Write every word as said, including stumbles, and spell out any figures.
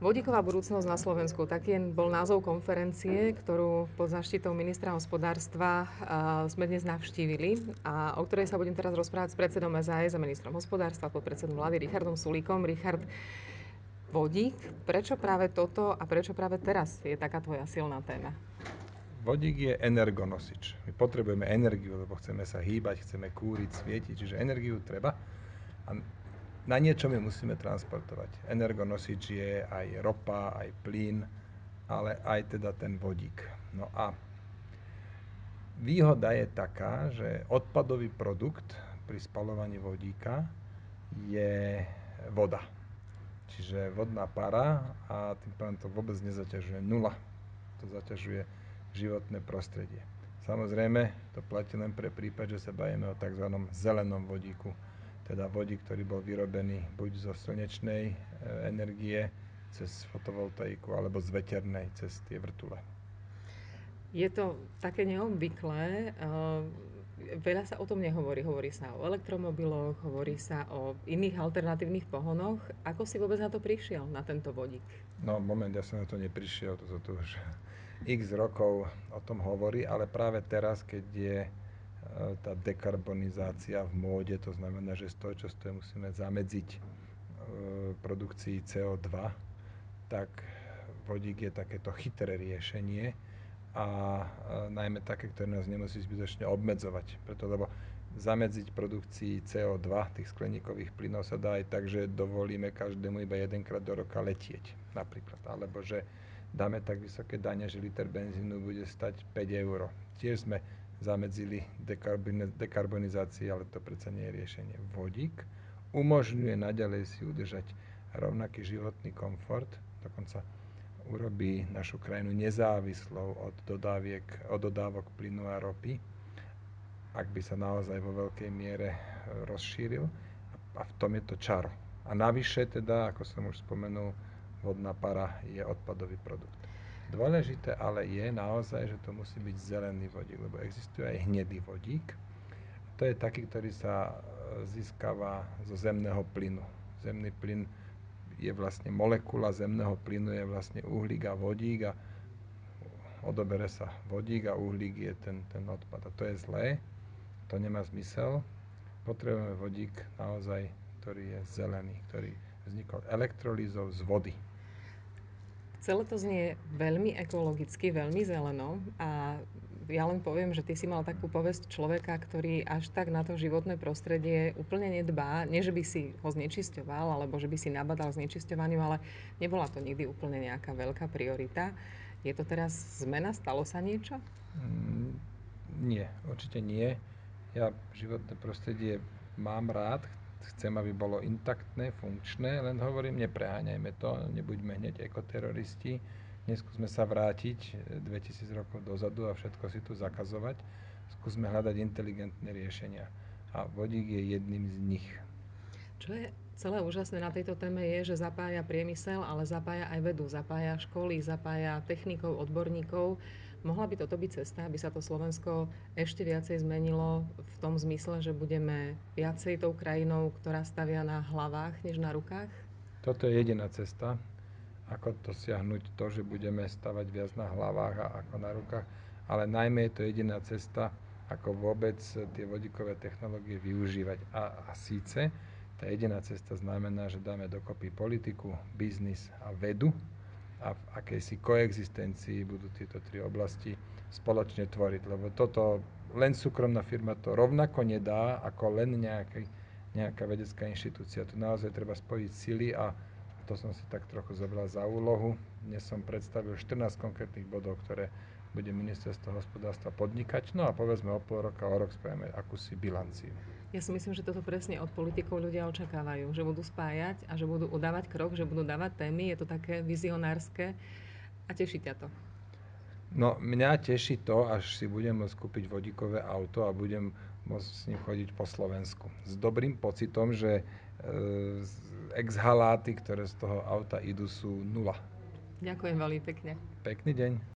Vodíková budúcnosť na Slovensku. Taký bol názov konferencie, ktorú pod záštitou ministra hospodárstva sme dnes navštívili a o ktorej sa budem teraz rozprávať s predsedom es a es a ministrom hospodárstva, podpredsedom vlády Richardom Sulíkom. Richard, vodík, prečo práve toto a prečo práve teraz je taká tvoja silná téma? Vodík je energonosič. My potrebujeme energiu, lebo chceme sa hýbať, chceme kúriť, svietiť, čiže energiu treba. A na niečo my musíme transportovať. Energonosič je aj ropa, aj plyn, ale aj teda ten vodík. No a výhoda je taká, že odpadový produkt pri spaľovaní vodíka je voda. Čiže vodná para a tým pádom to vôbec nezaťažuje nula. To zaťažuje životné prostredie. Samozrejme, to platí len pre prípad, že sa bavíme o tzv. Zelenom vodíku. Teda vodík, ktorý bol vyrobený buď zo slnečnej e, energie, cez fotovoltaiku, alebo z veternej, cez tie vrtule. Je to také neobvyklé. E, veľa sa o tom nehovorí. Hovorí sa o elektromobiloch, hovorí sa o iných alternatívnych pohonoch. Ako si vôbec na to prišiel, na tento vodík? No, moment, ja som na to neprišiel. To sa tu už x rokov o tom hovorí, ale práve teraz, keď je tá dekarbonizácia v móde, to znamená, že z toho, čo stojí, musíme zamedziť e, produkcii cé o dva, tak vodík je takéto chytré riešenie a e, najmä také, ktoré nás nemusí zbytočne obmedzovať. Preto, lebo zamedziť produkcii cé o dva, tých skleníkových plynov, sa dá aj tak, že dovolíme každému iba jedenkrát do roka letieť, napríklad. Alebo že dáme tak vysoké dane, že liter benzínu bude stať päť eur. Tiež sme zamedzili dekarbonizácii, ale to predsa nie je riešenie. Vodík umožňuje naďalej si udržať rovnaký životný komfort, dokonca urobí našu krajinu nezávislou od, dodáviek, od dodávok plynu a ropy, ak by sa naozaj vo veľkej miere rozšíril, a v tom je to čaro. A navyše teda, ako som už spomenul, vodná para je odpadový produkt. Dôležité ale je naozaj, že to musí byť zelený vodík, lebo existuje aj hnedý vodík. To je taký, ktorý sa získava zo zemného plynu. Zemný plyn je vlastne molekula zemného plynu, je vlastne uhlík a vodík a odobere sa vodík a uhlík je ten, ten odpad. A to je zlé, to nemá zmysel. Potrebujeme vodík naozaj, ktorý je zelený, ktorý vznikol elektrolízou z vody. Celé to znie veľmi ekologicky, veľmi zeleno a ja len poviem, že ty si mal takú povesť človeka, ktorý až tak na to životné prostredie úplne nedbá. Nie, že by si ho znečisťoval, alebo že by si nabadal znečisťovaním, ale nebola to nikdy úplne nejaká veľká priorita. Je to teraz zmena? Stalo sa niečo? Mm, nie, určite nie. Ja životné prostredie mám rád, chcem, aby bolo intaktné, funkčné, len hovorím, nepreháňajme to, nebuďme hneď ekoteroristi. Neskúsme sa vrátiť dvetisíc rokov dozadu a všetko si tu zakazovať. Skúsme hľadať inteligentné riešenia. A vodík je jedným z nich. Čo je celé úžasné na tejto téme je, že zapája priemysel, ale zapája aj vedu, zapája školy, zapája technikov, odborníkov. Mohla by toto byť cesta, aby sa to Slovensko ešte viacej zmenilo v tom zmysle, že budeme viacej tou krajinou, ktorá stavia na hlavách, než na rukách? Toto je jediná cesta, ako dosiahnuť to, že budeme stavať viac na hlavách a ako na rukách. Ale najmä je to jediná cesta, ako vôbec tie vodíkové technológie využívať. A, a síce tá jediná cesta znamená, že dáme dokopy politiku, biznis a vedu, a v akejsi koexistencii budú tieto tri oblasti spoločne tvoriť. Lebo toto len súkromná firma to rovnako nedá, ako len nejaký, nejaká vedecká inštitúcia. Tu naozaj treba spojiť sily a to som si tak trochu zobral za úlohu. Dnes som predstavil štrnásť konkrétnych bodov, ktoré bude ministerstvo hospodárstva podnikať. No a povedzme o pol roka, o rok spravíme akúsi bilanciu. Ja si myslím, že toto presne od politikov ľudia očakávajú, že budú spájať a že budú udávať krok, že budú dávať témy. Je to také vizionárske a teší ťa to? No, mňa teší to, až si budem môcť kúpiť vodíkové auto a budem môcť s ním chodiť po Slovensku. S dobrým pocitom, že e, exhaláty, ktoré z toho auta idú, sú nula. Ďakujem veľmi pekne. Pekný deň.